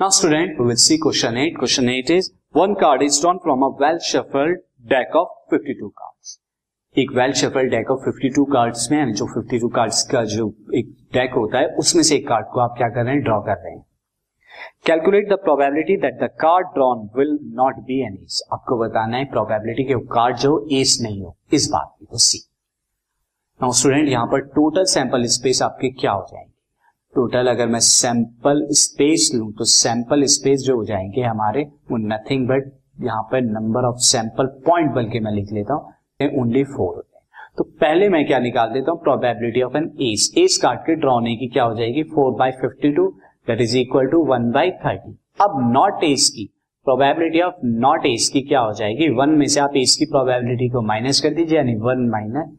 Now student, we will see question 8. Question 8 is, one card is drawn from a well-shuffled deck of 52 cards. एक well-shuffled deck of 52 cards में यानी जो 52 cards का जो एक deck होता है, उसमें से एक card को आप क्या कर रहे हैं, draw कर रहे हैं. Calculate the probability that the card drawn will not be an ace. आपको बताना है probability के वो card जो ace नहीं हो, इस बात को सी. Now student, यहाँ पर total sample space आपके क्या हो जाएंगे? Total अगर मैं sample space लूँ तो sample space जो हो जाएंगे हमारे वो nothing but यहाँ पर number of sample point बल्कि मैं लिख लेता हूँ only 4 होते हैं. तो पहले मैं क्या निकाल देता हूँ probability of an ace. Ace card के draw होने की क्या हो जाएगी? 4/52 that is equal to 1/30. अब not ace की probability of not ace की क्या हो जाएगी? 1 में से आप ace की probability को minus कर दीजिए यानी 1 minus